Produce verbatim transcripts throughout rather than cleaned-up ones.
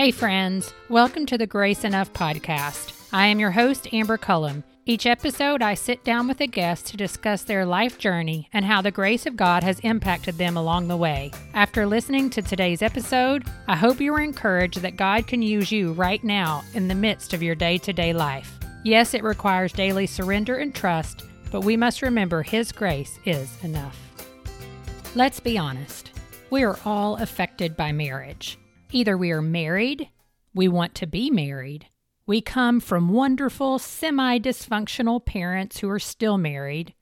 Hey friends, welcome to the Grace Enough podcast. I am your host, Amber Cullum. Each episode, I sit down with a guest to discuss their life journey and how the grace of God has impacted them along the way. After listening to today's episode, I hope you are encouraged that God can use you right now in the midst of your day-to-day life. Yes, it requires daily surrender and trust, but we must remember His grace is enough. Let's be honest. We are all affected by marriage. Either we are married, we want to be married, we come from wonderful, semi-dysfunctional parents who are still married,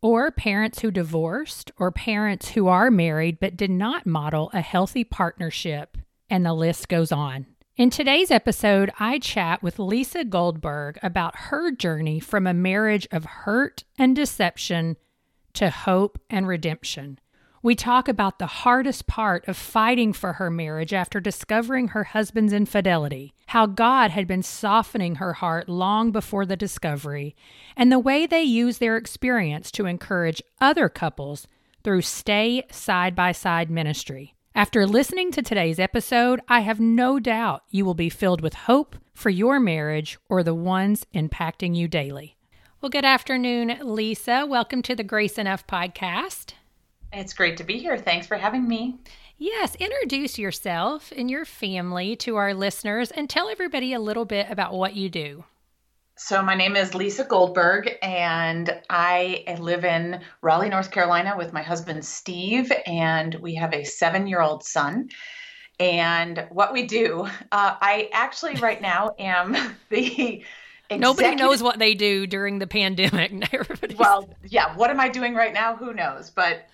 or parents who divorced, or parents who are married but did not model a healthy partnership, and the list goes on. In today's episode, I chat with Lisa Goldberg about her journey from a marriage of hurt and deception to hope and redemption. We talk about the hardest part of fighting for her marriage after discovering her husband's infidelity, how God had been softening her heart long before the discovery, and the way they use their experience to encourage other couples through Stay Side by Side Ministry. After listening to today's episode, I have no doubt you will be filled with hope for your marriage or the ones impacting you daily. Well, good afternoon, Lisa. Welcome to the Grace Enough podcast. It's great to be here. Thanks for having me. Yes, introduce yourself and your family to our listeners and tell everybody a little bit about what you do. So my name is Lisa Goldberg, and I live in Raleigh, North Carolina with my husband, Steve, and we have a seven-year-old son. And what we do, uh, I actually right now am the... Executive. Nobody knows what they do during the pandemic. Everybody's... Well, yeah, what am I doing right now? Who knows? But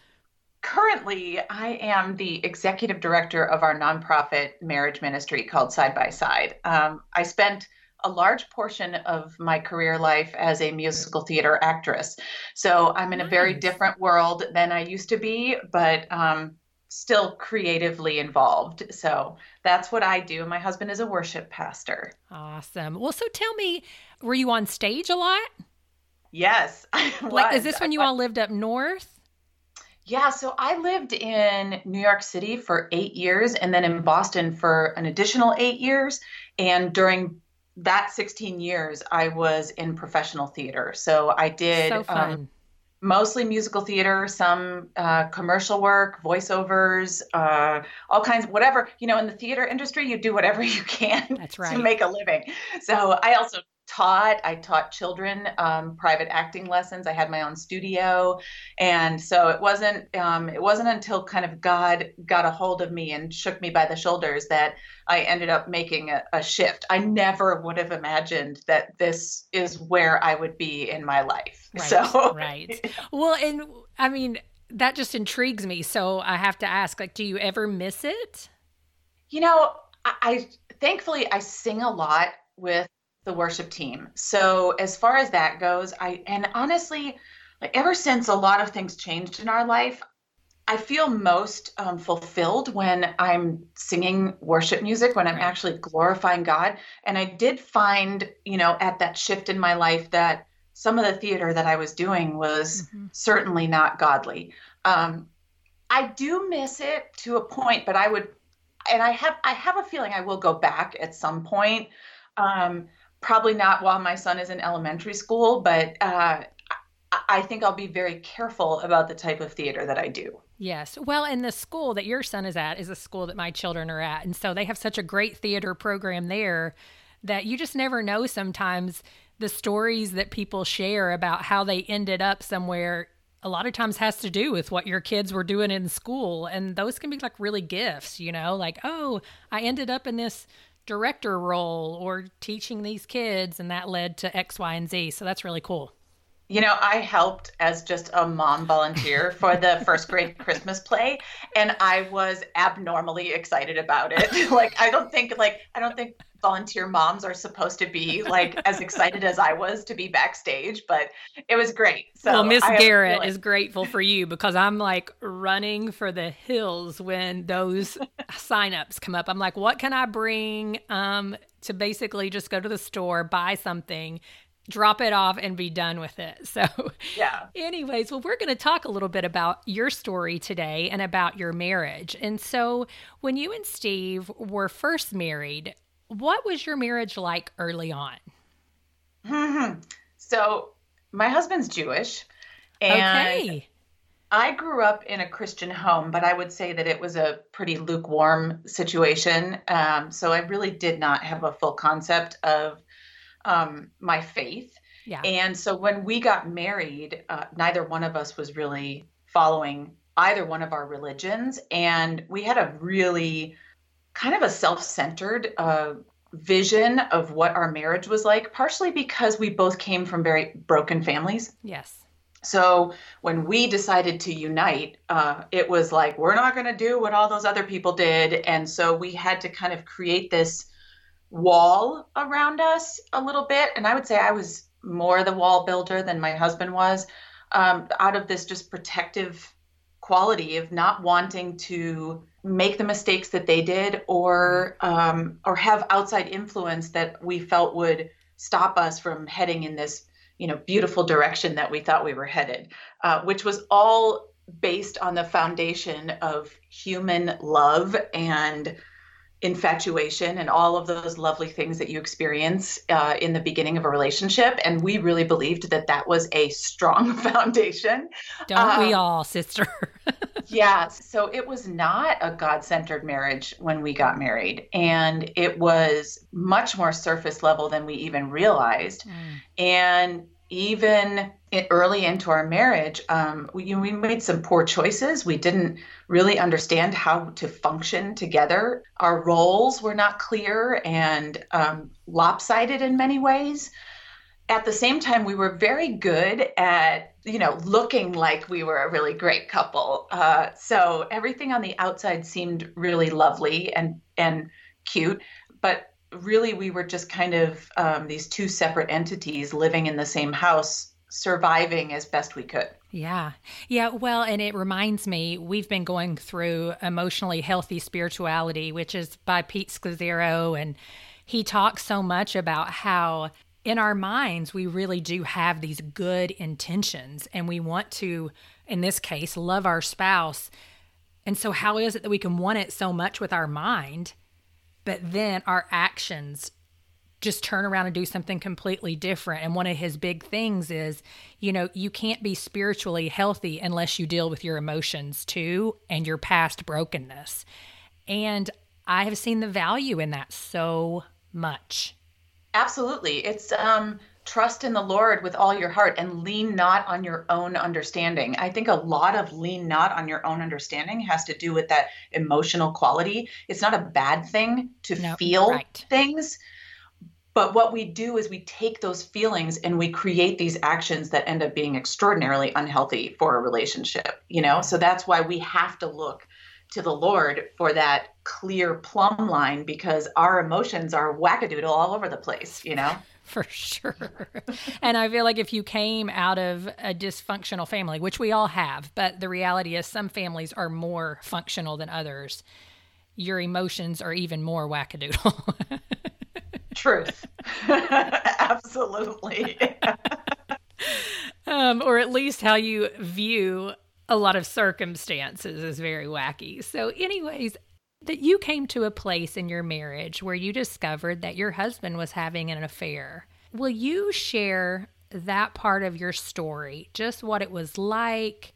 currently, I am the executive director of our nonprofit marriage ministry called Side by Side. Um, I spent a large portion of my career life as a musical theater actress, so I'm in a very different world than I used to be, but um, still creatively involved. So that's what I do. My husband is a worship pastor. Awesome. Well, so tell me, were you on stage a lot? Yes, I was. Like, is this when you all lived up north? Yeah, so I lived in New York City for eight years and then in Boston for an additional eight years. And during that sixteen years, I was in professional theater. So I did so um, mostly musical theater, some uh, commercial work, voiceovers, uh, all kinds of whatever. You know, in the theater industry, you do whatever you can That's right. to make a living. So I also taught. I taught children um, private acting lessons. I had my own studio, and so it wasn't. Um, it wasn't until kind of God got a hold of me and shook me by the shoulders that I ended up making a, a shift. I never would have imagined that this is where I would be in my life. Right, so right. Well, and I mean that just intrigues me. So I have to ask, like, do you ever miss it? You know, I, I thankfully I sing a lot with the worship team. So as far as that goes, I, and honestly, like ever since a lot of things changed in our life, I feel most um, fulfilled when I'm singing worship music, when I'm actually glorifying God. And I did find, you know, at that shift in my life that some of the theater that I was doing was mm-hmm. certainly not godly. Um, I do miss it to a point, but I would, and I have, I have a feeling I will go back at some point. Um, Probably not while my son is in elementary school, but uh, I think I'll be very careful about the type of theater that I do. Yes. Well, and the school that your son is at is a school that my children are at. And so they have such a great theater program there that you just never know sometimes the stories that people share about how they ended up somewhere a lot of times has to do with what your kids were doing in school. And those can be like really gifts, you know, like, oh, I ended up in this director role or teaching these kids, and that led to X, Y, and Z. So that's really cool. You know, I helped as just a mom volunteer for the first grade Christmas play, and I was abnormally excited about it. Like, I don't think, like, I don't think volunteer moms are supposed to be like as excited as I was to be backstage, but it was great. So well, Miss Garrett like... is grateful for you, because I'm like running for the hills when those signups come up. I'm like, what can I bring um, to basically just go to the store, buy something, drop it off and be done with it. So yeah. Anyways, well, we're going to talk a little bit about your story today and about your marriage. And so when you and Steve were first married, what was your marriage like early on? Mm-hmm. So my husband's Jewish, and okay. I grew up in a Christian home, but I would say that it was a pretty lukewarm situation. Um, so I really did not have a full concept of um, my faith. Yeah. And so when we got married, uh, neither one of us was really following either one of our religions. And we had a really kind of a self-centered uh, vision of what our marriage was like, partially because we both came from very broken families. Yes. So when we decided to unite, uh, it was like, we're not going to do what all those other people did. And so we had to kind of create this wall around us a little bit. And I would say I was more the wall builder than my husband was, um, out of this just protective quality of not wanting to make the mistakes that they did, or um, or have outside influence that we felt would stop us from heading in this, you know, beautiful direction that we thought we were headed, uh, which was all based on the foundation of human love and infatuation and all of those lovely things that you experience uh, in the beginning of a relationship. And we really believed that that was a strong foundation. Don't um, we all, sister? Yeah. So it was not a God-centered marriage when we got married, and it was much more surface level than we even realized. Mm. And even in, early into our marriage, um, we, you know, we made some poor choices. We didn't really understand how to function together. Our roles were not clear and um, lopsided in many ways. At the same time, we were very good at, you know, looking like we were a really great couple. Uh, so everything on the outside seemed really lovely and, and cute, but really we were just kind of um, these two separate entities living in the same house, surviving as best we could. Yeah. Yeah. Well, and it reminds me, we've been going through Emotionally Healthy Spirituality, which is by Pete Scazzero. And he talks so much about how in our minds, we really do have these good intentions, and we want to, in this case, love our spouse. And so how is it that we can want it so much with our mind, but then our actions just turn around and do something completely different? And one of his big things is, you know, you can't be spiritually healthy unless you deal with your emotions too and your past brokenness. And I have seen the value in that so much. Absolutely. It's um, trust in the Lord with all your heart and lean not on your own understanding. I think a lot of lean not on your own understanding has to do with that emotional quality. It's not a bad thing to no, feel right. things, but what we do is we take those feelings and we create these actions that end up being extraordinarily unhealthy for a relationship, you know? So that's why we have to look to the Lord for that clear plumb line, because our emotions are wackadoodle all over the place, you know? For sure. And I feel like if you came out of a dysfunctional family, which we all have, but the reality is some families are more functional than others, your emotions are even more wackadoodle. Truth. Absolutely. um, or at least how you view a lot of circumstances is very wacky. So anyways, that you came to a place in your marriage where you discovered that your husband was having an affair. Will you share that part of your story, just what it was like,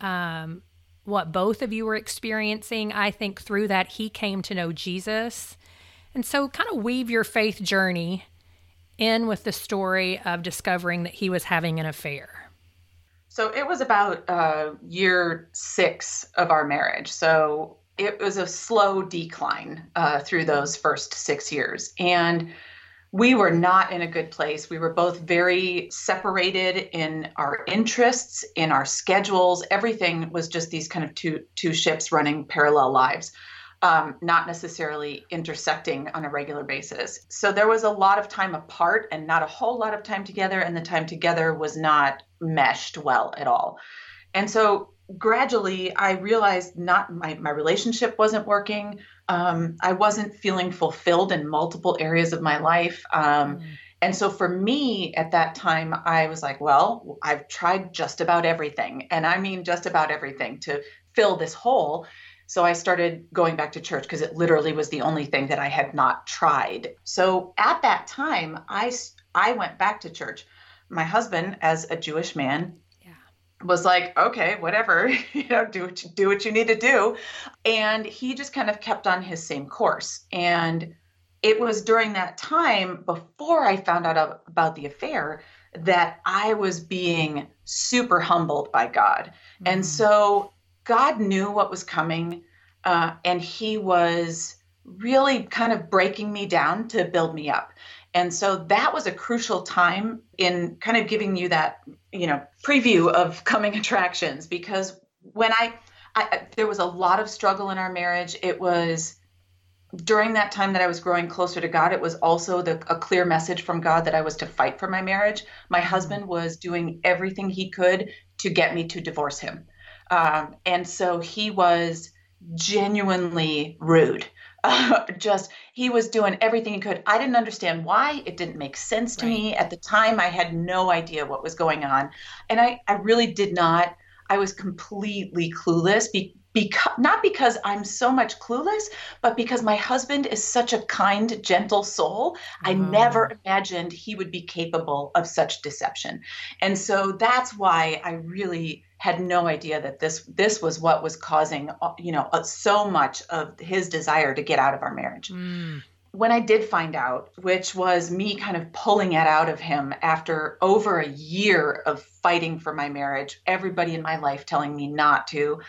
um, what both of you were experiencing? I think through that, he came to know Jesus. And so kind of weave your faith journey in with the story of discovering that he was having an affair. So it was about uh, year six of our marriage. So it was a slow decline uh, through those first six years. And we were not in a good place. We were both very separated in our interests, in our schedules. Everything was just these kind of two, two ships running parallel lives, um, not necessarily intersecting on a regular basis. So there was a lot of time apart and not a whole lot of time together. And the time together was not meshed well at all. And so gradually I realized not my, my relationship wasn't working. Um, I wasn't feeling fulfilled in multiple areas of my life. Um, mm. And so for me at that time, I was like, well, I've tried just about everything. And I mean, just about everything to fill this hole. So I started going back to church because it literally was the only thing that I had not tried. So at that time, I, I went back to church. My husband, as a Jewish man, yeah. was like, okay, whatever, you know, do what you, do what you need to do. And he just kind of kept on his same course. And it was during that time, before I found out about the affair, that I was being super humbled by God. Mm-hmm. And so God knew what was coming, uh, and he was really kind of breaking me down to build me up. And so that was a crucial time in kind of giving you that, you know, preview of coming attractions, because when I, I there was a lot of struggle in our marriage. It was during that time that I was growing closer to God. It was also the, a clear message from God that I was to fight for my marriage. My husband was doing everything he could to get me to divorce him. Um, and so he was genuinely rude. Uh, just, he was doing everything he could. I didn't understand why. It didn't make sense to right. me at the time. I had no idea what was going on. And I, I really did not, I was completely clueless be, beca- not because I'm so much clueless, but because my husband is such a kind, gentle soul. Mm. I never imagined he would be capable of such deception. And so that's why I really had no idea that this this was what was causing, you know, so much of his desire to get out of our marriage. Mm. When I did find out, which was me kind of pulling it out of him after over a year of fighting for my marriage, everybody in my life telling me not to,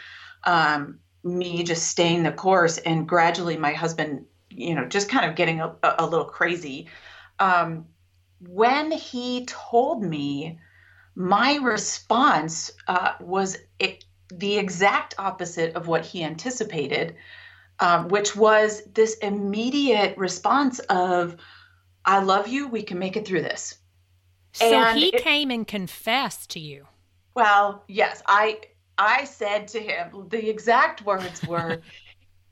um, me just staying the course, and gradually my husband, you know, just kind of getting a, a little crazy. Um, when he told me, my response uh, was it, the exact opposite of what he anticipated, um, which was this immediate response of, I love you, we can make it through this. So and he it, came and confessed to you. Well, yes, I I said to him, the exact words were,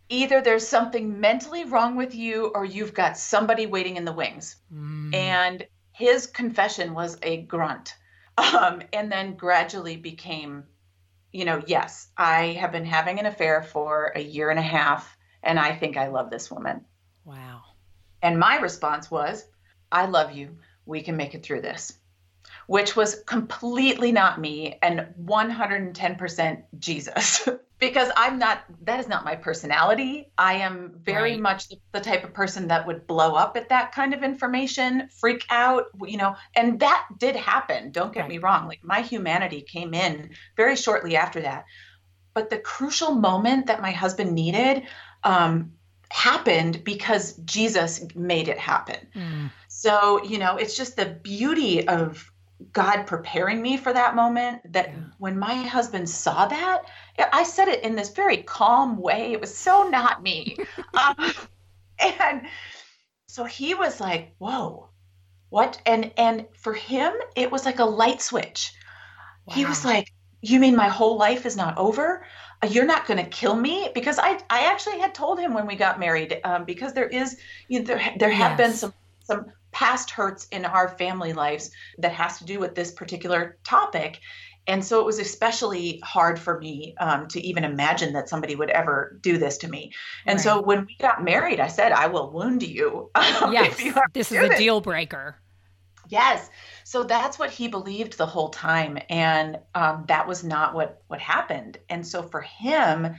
either there's something mentally wrong with you or you've got somebody waiting in the wings. Mm. And his confession was a grunt. Um, and then gradually became, you know, yes, I have been having an affair for a year and a half, and I think I love this woman. Wow. And my response was, I love you. We can make it through this, which was completely not me and one hundred ten percent Jesus, because I'm not, that is not my personality. I am very right. much the type of person that would blow up at that kind of information, freak out, you know, and that did happen. Don't get right. me wrong. Like my humanity came in very shortly after that. But the crucial moment that my husband needed um, happened because Jesus made it happen. Mm. So, you know, it's just the beauty of God preparing me for that moment, that yeah. when my husband saw that, I said it in this very calm way. It was so not me. um, and so he was like, whoa, what? And, and for him, it was like a light switch. Wow. He was like, you mean my whole life is not over? You're not going to kill me? Because I, I actually had told him when we got married, um, because there is, you know, there, there have yes. been some, some past hurts in our family lives that has to do with this particular topic. And so it was especially hard for me um, to even imagine that somebody would ever do this to me. And right. so when we got married, I said, I will wound you. Um, yes, you this is a this. deal breaker. Yes. So that's what he believed the whole time. And um, that was not what, what happened. And so for him,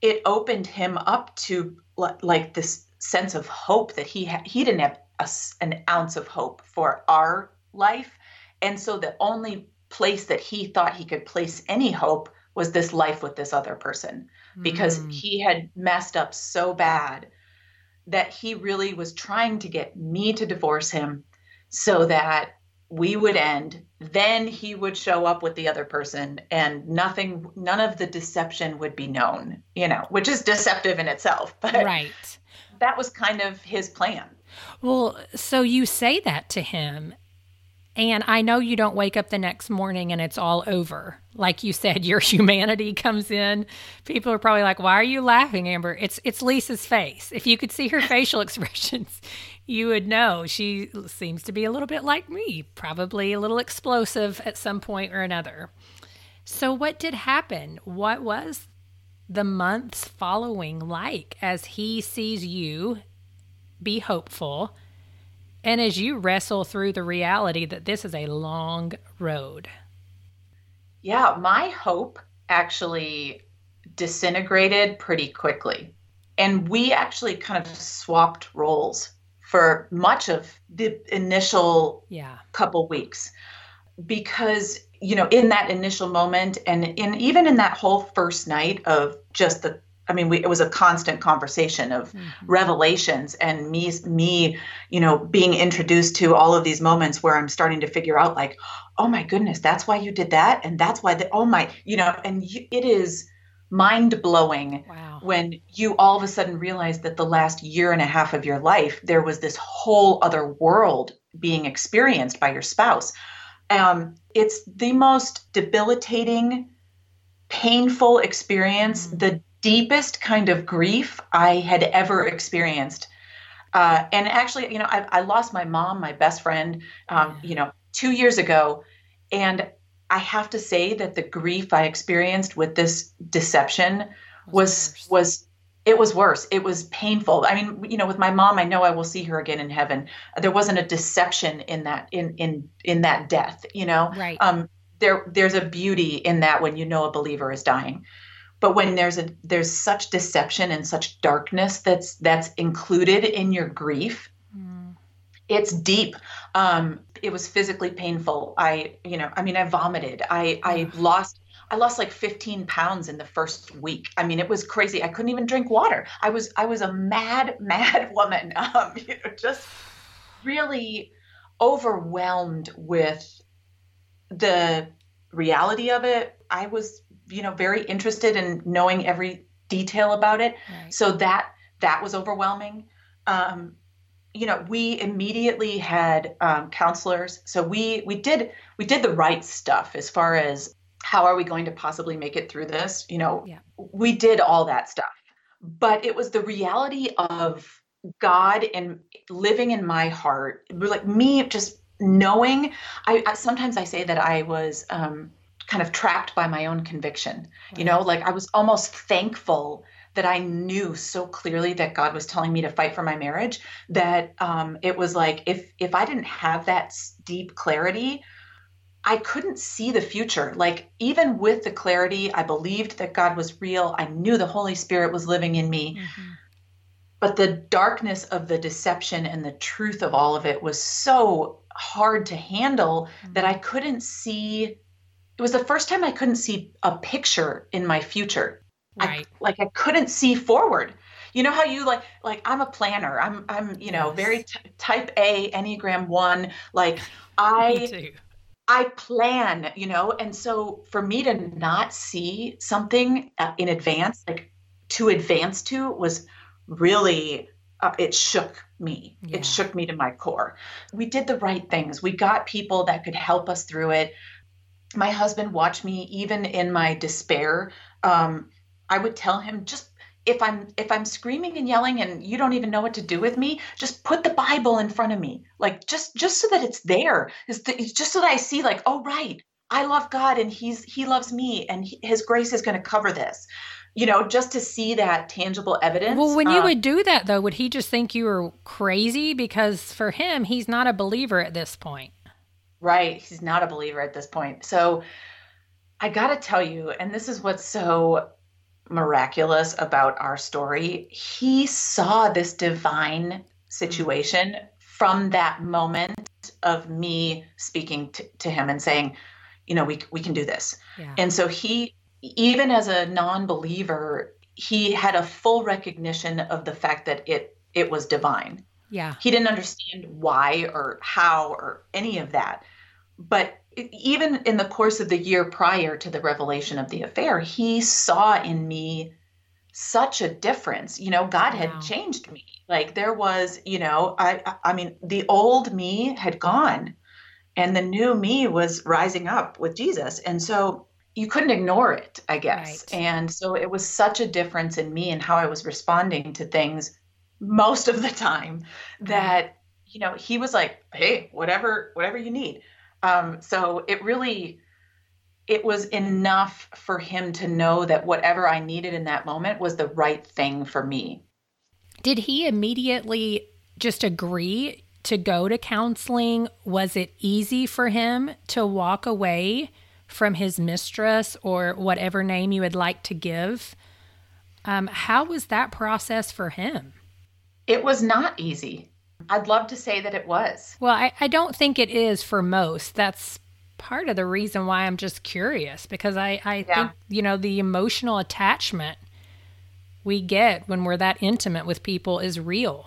it opened him up to like this sense of hope that he ha- he didn't have a, an ounce of hope for our life. And so the only place that he thought he could place any hope was this life with this other person, because mm. he had messed up so bad that he really was trying to get me to divorce him so that we would end. Then he would show up with the other person and nothing, none of the deception would be known, you know, which is deceptive in itself. But right. that was kind of his plan. Well, so you say that to him, And I know you don't wake up the next morning and it's all over. Like you said, your humanity comes in. People are probably like, why are you laughing, Amber? It's it's Lisa's face. If you could see her facial expressions, you would know she seems to be a little bit like me, probably a little explosive at some point or another. So what did happen? What was the months following like as he sees you be hopeful? And as you wrestle through the reality that this is a long road. Yeah, my hope actually disintegrated pretty quickly. And we actually kind of swapped roles for much of the initial yeah. couple weeks. Because, you know, in that initial moment and in even in that whole first night of just the I mean, we, it was a constant conversation of mm-hmm. revelations and me, me, you know, being introduced to all of these moments where I'm starting to figure out like, oh my goodness, that's why you did that. And that's why the, oh my, you know, and you, it is mind blowing wow. when you all of a sudden realize that the last year and a half of your life, there was this whole other world being experienced by your spouse. Um, it's the most debilitating, painful experience, mm-hmm. the deepest kind of grief I had ever experienced. Uh, and actually, you know, I, I lost my mom, my best friend, um, you know, two years ago. And I have to say that the grief I experienced with this deception was, was, it was worse. It was painful. I mean, you know, with my mom, I know I will see her again in heaven. There wasn't a deception in that, in, in, in that death, you know, right. um, there, there's a beauty in that when you know a believer is dying. But when there's a there's such deception and such darkness that's that's included in your grief, mm. it's deep. Um, it was physically painful. I you know I mean I vomited. I I lost I lost like fifteen pounds in the first week. I mean it was crazy. I couldn't even drink water. I was I was a mad mad woman. Um, you know just really overwhelmed with the reality of it. I was. you know, very interested in knowing every detail about it. Right. So that, that was overwhelming. Um, you know, we immediately had, um, counselors. So we, we did, we did the right stuff as far as how are we going to possibly make it through this? You know, yeah. we did all that stuff, but it was the reality of God and living in my heart. Like me just knowing, I, I sometimes I say that I was, um, kind of trapped by my own conviction, you know, like I was almost thankful that I knew so clearly that God was telling me to fight for my marriage, that um, it was like, if, if I didn't have that deep clarity, I couldn't see the future. Like even with the clarity, I believed that God was real. I knew the Holy Spirit was living in me, mm-hmm. but the darkness of the deception and the truth of all of it was so hard to handle mm-hmm. that I couldn't see. It was the first time I couldn't see a picture in my future. Right. I, like I couldn't see forward. You know how you like, like I'm a planner. I'm, I'm, you yes. know, very t- type A Enneagram one. Like I, I plan, you know? And so for me to not see something in advance, like to advance to was really, uh, it shook me. Yeah. It shook me to my core. We did the right things. We got people that could help us through it. My husband watched me even in my despair. Um, I would tell him, just if I'm if I'm screaming and yelling and you don't even know what to do with me, just put the Bible in front of me, like just just so that it's there. It's the, it's just so that I see, like, oh right, I love God and He's He loves me and he, His grace is going to cover this, you know, just to see that tangible evidence. Well, when you um, would do that though, would he just think you were crazy? Because for him, he's not a believer at this point. Right. He's not a believer at this point. So I got to tell you, and this is what's so miraculous about our story. He saw this divine situation from that moment of me speaking t- to him and saying, you know, we, we can do this. Yeah. And so he, even as a non-believer, he had a full recognition of the fact that it, it was divine. Yeah. He didn't understand why or how or any of that. But even in the course of the year prior to the revelation of the affair, he saw in me such a difference. You know, God wow. had changed me. Like there was, you know, I, I mean, the old me had gone And the new me was rising up with Jesus. And so you couldn't ignore it, I guess. Right. And so it was such a difference in me and how I was responding to things most of the time that, mm. you know, he was like, hey, whatever, whatever you need. Um, so it really, it was enough for him to know that whatever I needed in that moment was the right thing for me. Did he immediately just agree to go to counseling? Was it easy for him to walk away from his mistress, or whatever name you would like to give? Um, how was that process for him? It was not easy. I'd love to say that it was. Well, I, I don't think it is for most. That's part of the reason why I'm just curious, because I, I yeah. think, you know, the emotional attachment we get when we're that intimate with people is real.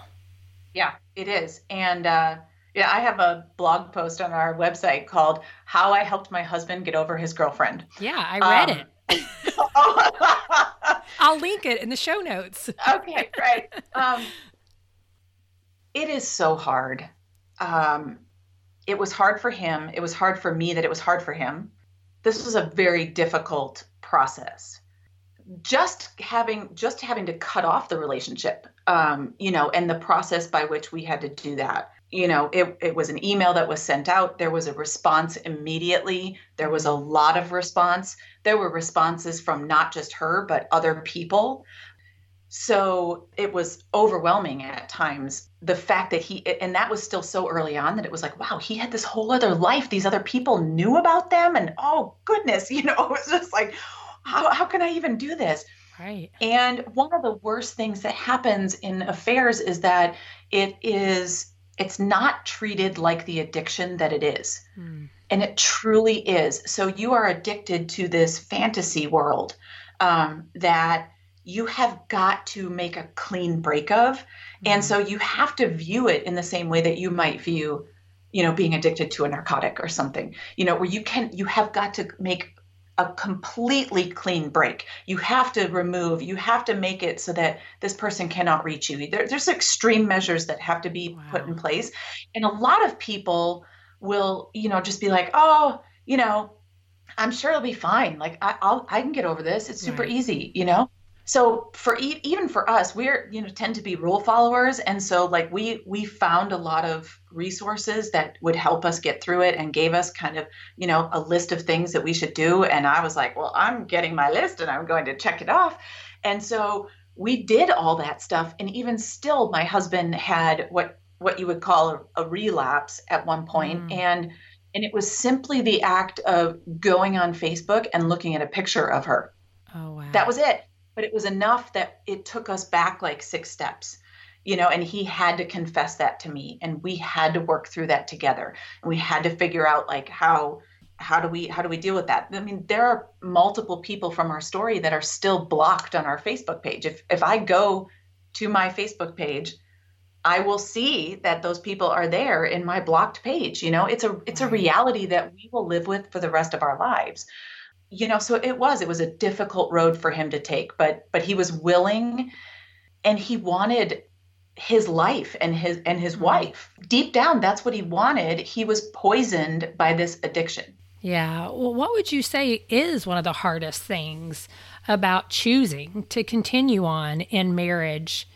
Yeah, it is. And uh, yeah, I have a blog post on our website called How I Helped My Husband Get Over His Girlfriend. Yeah, I read um, it. I'll link it in the show notes. Okay, right. Um, it is so hard. Um, it was hard for him. It was hard for me that it was hard for him. This was a very difficult process. Just having just having to cut off the relationship, um, you know, and the process by which we had to do that. You know, it, it was an email that was sent out. There was a response immediately. There was a lot of response. There were responses from not just her, but other people. So it was overwhelming at times. The fact that he, and that was still so early on that it was like, wow, he had this whole other life. These other people knew about them. And oh, goodness, you know, it was just like, how how can I even do this? Right. And one of the worst things that happens in affairs is that it is, it's not treated like the addiction that it is. Mm. And it truly is. So you are addicted to this fantasy world um, that you have got to make a clean break of. Mm. And so you have to view it in the same way that you might view, you know, being addicted to a narcotic or something, you know, where you can, you have got to make a completely clean break. You have to remove, you have to make it so that this person cannot reach you. There, there's extreme measures that have to be wow. put in place. And a lot of people will, you know, just be like, oh, you know, I'm sure it'll be fine. Like I, I'll, I can get over this. It's super right. easy, you know? So for e- even for us, we're, you know, tend to be rule followers. And so like we, we found a lot of resources that would help us get through it and gave us kind of, you know, a list of things that we should do. And I was like, well, I'm getting my list and I'm going to check it off. And so we did all that stuff. And even still, my husband had what, what you would call a, a relapse at one point. Mm. And, and it was simply the act of going on Facebook and looking at a picture of her. Oh, wow. That was it. But it was enough that it took us back like six steps. You know, and he had to confess that to me, and we had to work through that together, and we had to figure out like how how do we how do we deal with that. I mean, there are multiple people from our story that are still blocked on our Facebook page. If if I go to my Facebook page, I will see that those people are there in my blocked page. You know, it's a it's a reality that we will live with for the rest of our lives. You know, so it was it was a difficult road for him to take, but but he was willing, and he wanted his life and his and his wife. Deep down, that's what he wanted. He was poisoned by this addiction. Yeah. Well, what would you say is one of the hardest things about choosing to continue on in marriage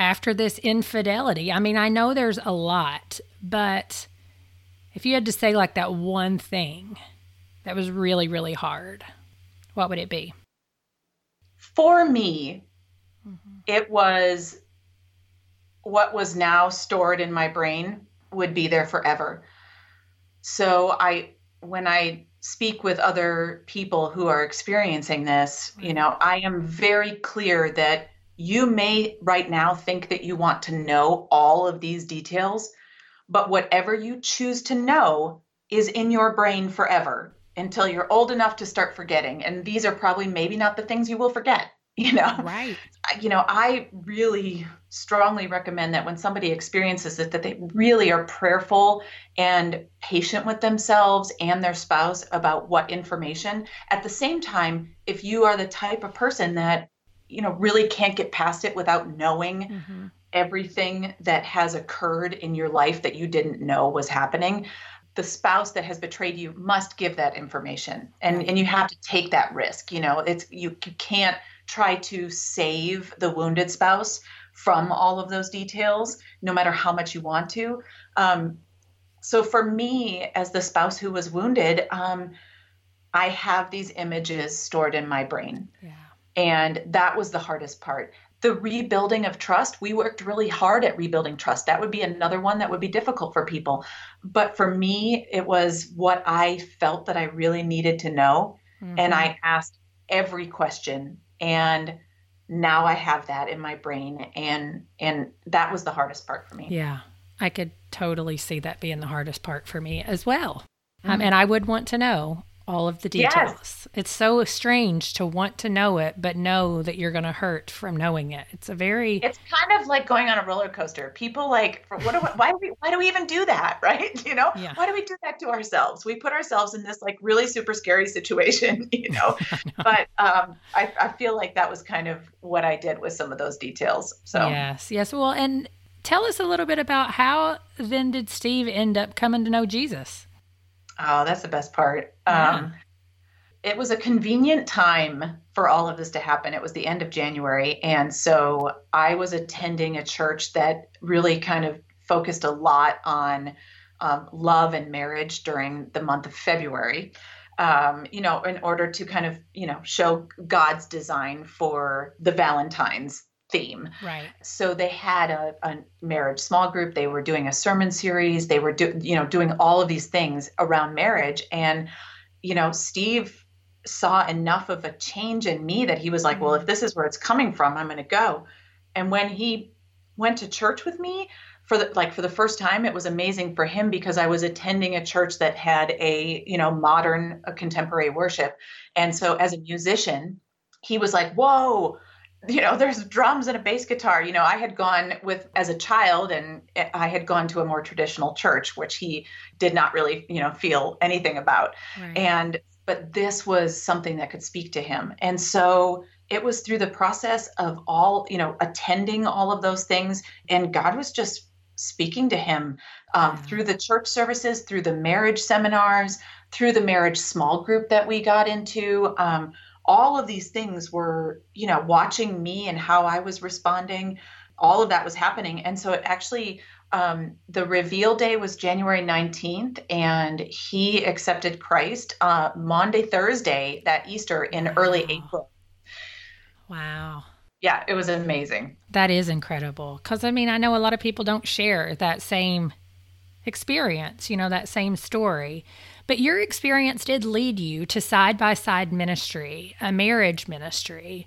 after this infidelity? I mean, I know there's a lot, but if you had to say like that one thing that was really, really hard, what would it be? For me, mm-hmm. it was... what was now stored in my brain would be there forever. So I, when I speak with other people who are experiencing this, you know, I am very clear that you may right now think that you want to know all of these details, but whatever you choose to know is in your brain forever until you're old enough to start forgetting. And these are probably maybe not the things you will forget. You know, right. You know, I really strongly recommend that when somebody experiences this, that they really are prayerful and patient with themselves and their spouse about what information. At the same time, if you are the type of person that, you know, really can't get past it without knowing mm-hmm. everything that has occurred in your life that you didn't know was happening, the spouse that has betrayed you must give that information, and and you have to take that risk. You know, it's you, you can't try to save the wounded spouse from all of those details, no matter how much you want to. Um, so for me, as the spouse who was wounded, um, I have these images stored in my brain. Yeah. And that was the hardest part. The rebuilding of trust, we worked really hard at rebuilding trust. That would be another one that would be difficult for people. But for me, it was what I felt that I really needed to know. Mm-hmm. And I asked every question. And now I have that in my brain. And and that was the hardest part for me. Yeah, I could totally see that being the hardest part for me as well. Mm-hmm. Um, and I would want to know all of the details. Yes. It's so strange to want to know it, but know that you're going to hurt from knowing it. It's a very, it's kind of like going on a roller coaster. People like, what do we, why do we, why do we even do that? Right. You know, yeah. Why do we do that to ourselves? We put ourselves in this like really super scary situation, you know, know. But, um, I, I feel like that was kind of what I did with some of those details. So yes, yes. Well, and tell us a little bit about how then did Steve end up coming to know Jesus? Oh, that's the best part. Yeah. Um, it was a convenient time for all of this to happen. It was the end of January. And so I was attending a church that really kind of focused a lot on um, love and marriage during the month of February, um, you know, in order to kind of, you know, show God's design for the Valentine's theme. Right. So they had a, a marriage small group. They were doing a sermon series. They were do, you know, doing all of these things around marriage. And, you know, Steve saw enough of a change in me that he was like, well, if this is where it's coming from, I'm going to go. And when he went to church with me for the, like for the first time, it was amazing for him because I was attending a church that had a, you know, modern a contemporary worship. And so as a musician, he was like, whoa, you know, there's drums and a bass guitar. You know, I had gone with as a child and I had gone to a more traditional church, which he did not really, you know, feel anything about. Right. And, but this was something that could speak to him. And so it was through the process of all, you know, attending all of those things. And God was just speaking to him um, yeah. through the church services, through the marriage seminars, through the marriage small group that we got into, um, all of these things were, you know, watching me and how I was responding. All of that was happening. And so it actually, um, the reveal day was January nineteenth, and he accepted Christ uh, Monday, Thursday, that Easter in early April. Wow. Yeah, it was amazing. That is incredible. Because, I mean, I know a lot of people don't share that same experience, you know, that same story. But your experience did lead you to Side by Side Ministry, a marriage ministry,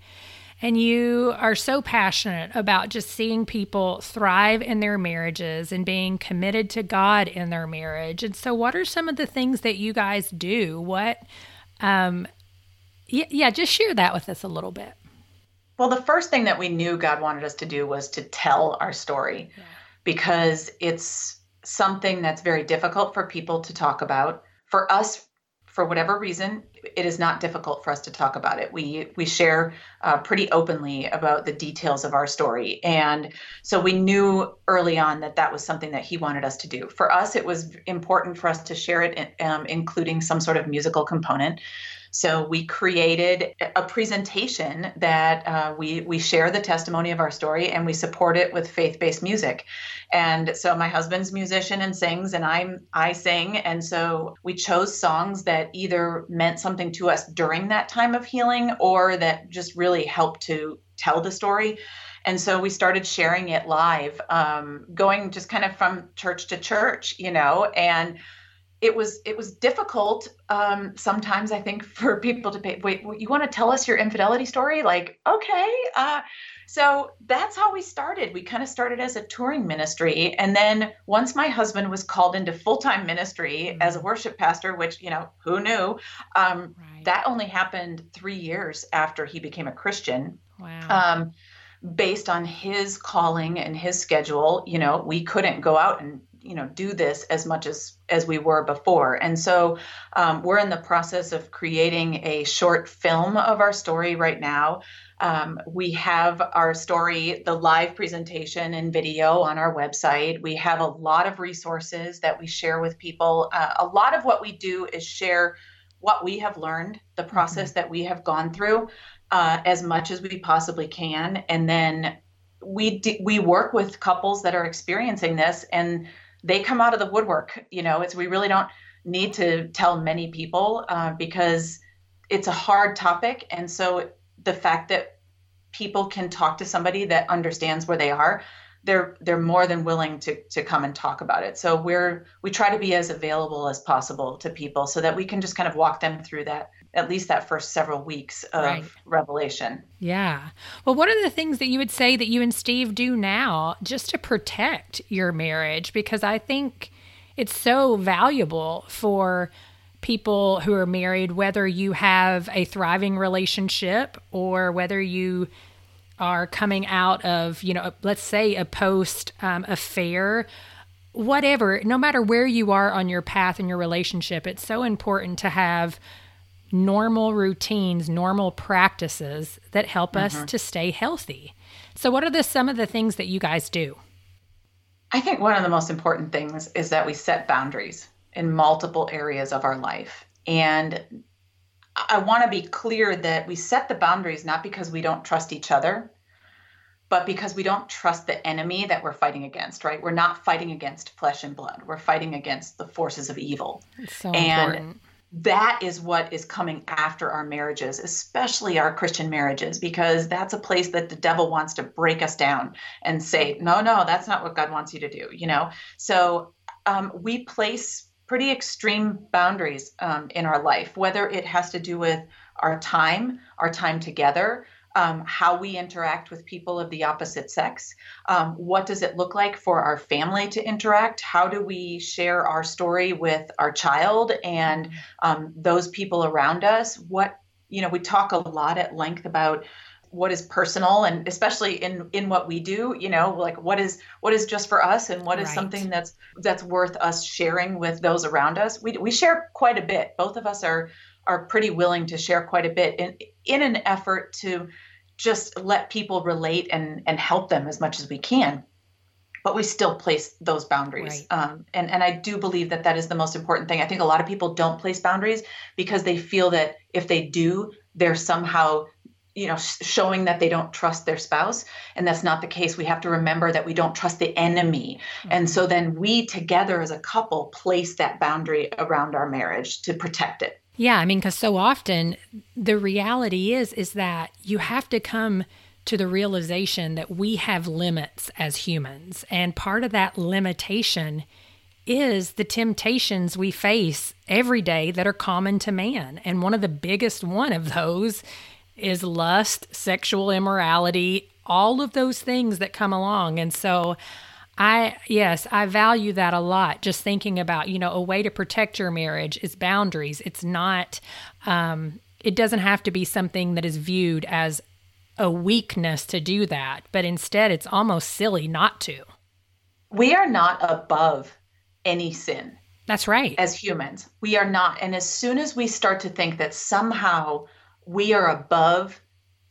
and you are so passionate about just seeing people thrive in their marriages and being committed to God in their marriage. And so what are some of the things that you guys do? What, um, yeah, yeah, just share that with us a little bit. Well, the first thing that we knew God wanted us to do was to tell our story, yeah. because it's something that's very difficult for people to talk about. For us, for whatever reason, it is not difficult for us to talk about it. We we share uh, pretty openly about the details of our story. And so we knew early on that that was something that he wanted us to do. For us, it was important for us to share it, um, including some sort of musical component. So we created a presentation that uh, we we share the testimony of our story, and we support it with faith-based music. And so my husband's musician and sings, and I'm I sing. And so we chose songs that either meant something to us during that time of healing or that just really helped to tell the story. And so we started sharing it live, um, going just kind of from church to church, you know, and It was it was difficult um, sometimes, I think, for people to pay. Wait, you want to tell us your infidelity story? Like, okay. Uh, so that's how we started. We kind of started as a touring ministry. And then once my husband was called into full-time ministry mm-hmm. as a worship pastor, which, you know, who knew? Um, right. That only happened three years after he became a Christian. Wow. Um, based on his calling and his schedule, you know, we couldn't go out and you know, do this as much as, as we were before. And so um, we're in the process of creating a short film of our story right now. Um, we have our story, the live presentation and video on our website. We have a lot of resources that we share with people. Uh, a lot of what we do is share what we have learned, the process mm-hmm. that we have gone through uh, as much as we possibly can. And then we d- we work with couples that are experiencing this, and they come out of the woodwork. You know, it's we really don't need to tell many people uh, because it's a hard topic. And so the fact that people can talk to somebody that understands where they are, they're they're more than willing to to come and talk about it. So we're we try to be as available as possible to people so that we can just kind of walk them through that, at least that first several weeks of right. revelation. Yeah. Well, what are the things that you would say that you and Steve do now just to protect your marriage? Because I think it's so valuable for people who are married, whether you have a thriving relationship or whether you are coming out of, you know, let's say a post um, affair, whatever, no matter where you are on your path in your relationship, it's so important to have normal routines, normal practices that help mm-hmm. us to stay healthy. So what are the, some of the things that you guys do? I think one of the most important things is that we set boundaries in multiple areas of our life. And I want to be clear that we set the boundaries not because we don't trust each other, but because we don't trust the enemy that we're fighting against, right? We're not fighting against flesh and blood. We're fighting against the forces of evil. It's so and important. That is what is coming after our marriages, especially our Christian marriages, because that's a place that the devil wants to break us down and say, no, no, that's not what God wants you to do, you know? So um, we place pretty extreme boundaries um, in our life, whether it has to do with our time, our time together, um, how we interact with people of the opposite sex, um, what does it look like for our family to interact, how do we share our story with our child and um, those people around us, what, you know, we talk a lot at length about what is personal, and especially in, in what we do, you know, like what is, what is just for us and what is right. something that's, that's worth us sharing with those around us. We we share quite a bit. Both of us are, are pretty willing to share quite a bit in, in an effort to just let people relate and, and help them as much as we can, but we still place those boundaries. Right. Um, and, and I do believe that that is the most important thing. I think a lot of people don't place boundaries because they feel that if they do, they're somehow you know, showing that they don't trust their spouse. And that's not the case. We have to remember that we don't trust the enemy. Mm-hmm. And so then we together as a couple place that boundary around our marriage to protect it. Yeah. I mean, because so often the reality is, is that you have to come to the realization that we have limits as humans. And part of that limitation is the temptations we face every day that are common to man. And one of the biggest one of those is lust, sexual immorality, all of those things that come along. And so I, yes, I value that a lot. Just thinking about, you know, a way to protect your marriage is boundaries. It's not, um, it doesn't have to be something that is viewed as a weakness to do that, but instead it's almost silly not to. We are not above any sin. That's right. As humans, we are not. And as soon as we start to think that somehow we are above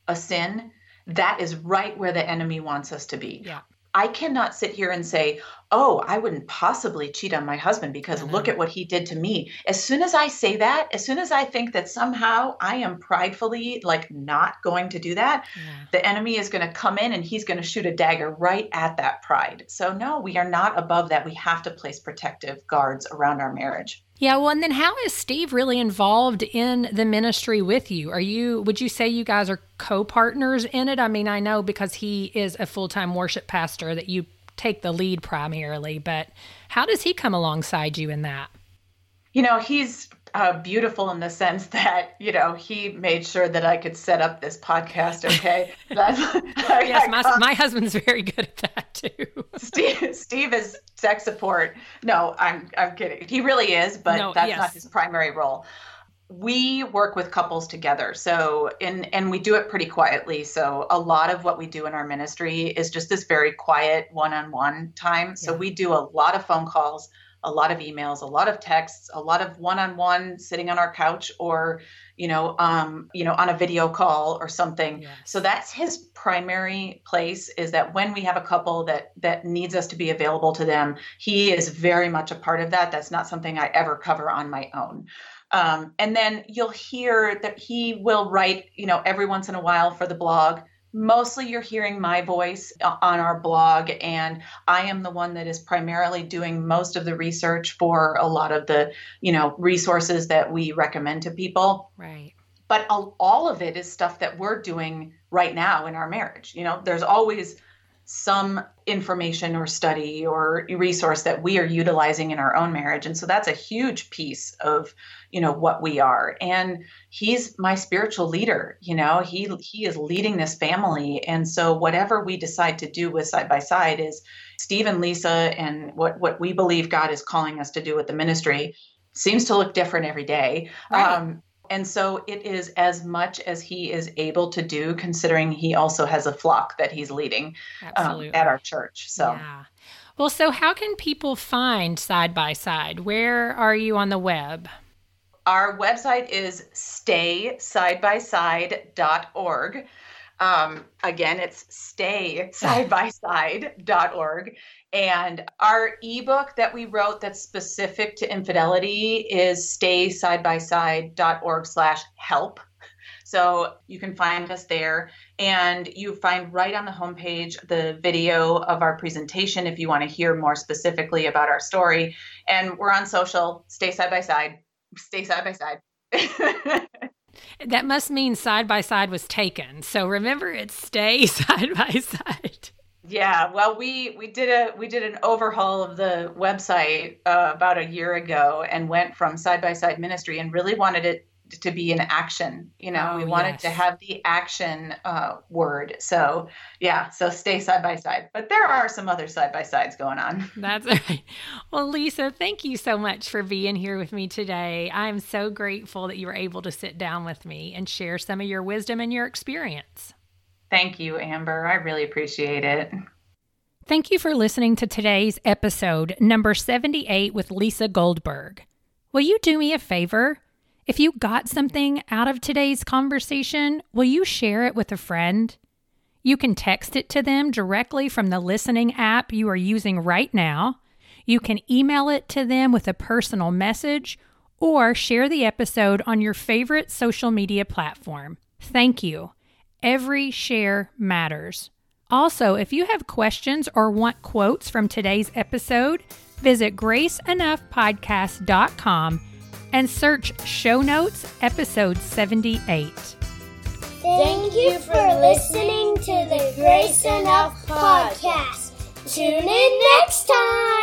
a sin, that is right where the enemy wants us to be. Yeah. I cannot sit here and say, oh, I wouldn't possibly cheat on my husband because mm-hmm. look at what he did to me. As soon as I say that, as soon as I think that somehow I am pridefully like not going to do that, yeah. the enemy is going to come in and he's going to shoot a dagger right at that pride. So no, we are not above that. We have to place protective guards around our marriage. Yeah. Well, and then how is Steve really involved in the ministry with you? Are you, would you say you guys are co-partners in it? I mean, I know because he is a full-time worship pastor that you take the lead primarily, but how does he come alongside you in that? You know, he's uh, beautiful in the sense that, you know, he made sure that I could set up this podcast. Okay. That's, yes, my, my husband's very good at that too. Steve, Steve is tech support. No, I'm, I'm kidding. He really is, but no, that's yes. not his primary role. We work with couples together. So, and, and we do it pretty quietly. So a lot of what we do in our ministry is just this very quiet one-on-one time. Yeah. So we do a lot of phone calls, a lot of emails, a lot of texts, a lot of one-on-one sitting on our couch or, you know, um, you know, on a video call or something. Yes. So that's his primary place, is that when we have a couple that, that needs us to be available to them, he is very much a part of that. That's not something I ever cover on my own. Um, and then you'll hear that he will write, you know, every once in a while for the blog. Mostly you're hearing my voice on our blog, and I am the one that is primarily doing most of the research for a lot of the, you know, resources that we recommend to people. Right. But all of it is stuff that we're doing right now in our marriage. You know, there's always some information or study or resource that we are utilizing in our own marriage. And so that's a huge piece of, you know, what we are. And he's my spiritual leader, you know, he, he is leading this family. And so whatever we decide to do with Side by Side is Steve and Lisa and what, what we believe God is calling us to do with the ministry seems to look different every day. Right. Um, And so it is as much as he is able to do, considering he also has a flock that he's leading um, at our church. So, yeah. Well, so how can people find Side by Side? Where are you on the web? Our website is stay side by side dot org. Um, again, it's stay side by side dot org. And our ebook that we wrote that's specific to infidelity is stay side by side dot org slash help. So you can find us there, and you find right on the homepage the video of our presentation if you want to hear more specifically about our story. And we're on social, Stay Side by Side, Stay Side by Side. That must mean Side by Side was taken. So remember, it's Stay Side by Side. Yeah, well, we, we did a we did an overhaul of the website uh, about a year ago, and went from Side by Side Ministry, and really wanted it to be an action. You know, oh, we wanted yes. to have the action uh, word. So yeah, so Stay Side by Side. But there are some other Side by Sides going on. That's right. Well, Lisa, thank you so much for being here with me today. I'm so grateful that you were able to sit down with me and share some of your wisdom and your experience. Thank you, Amber. I really appreciate it. Thank you for listening to today's episode, number seventy-eight, with Lisa Goldberg. Will you do me a favor? If you got something out of today's conversation, will you share it with a friend? You can text it to them directly from the listening app you are using right now. You can email it to them with a personal message, or share the episode on your favorite social media platform. Thank you. Every share matters. Also, if you have questions or want quotes from today's episode, visit grace enough podcast dot com and search show notes, episode seventy-eight. Thank you for listening to the Grace Enough Podcast. Tune in next time.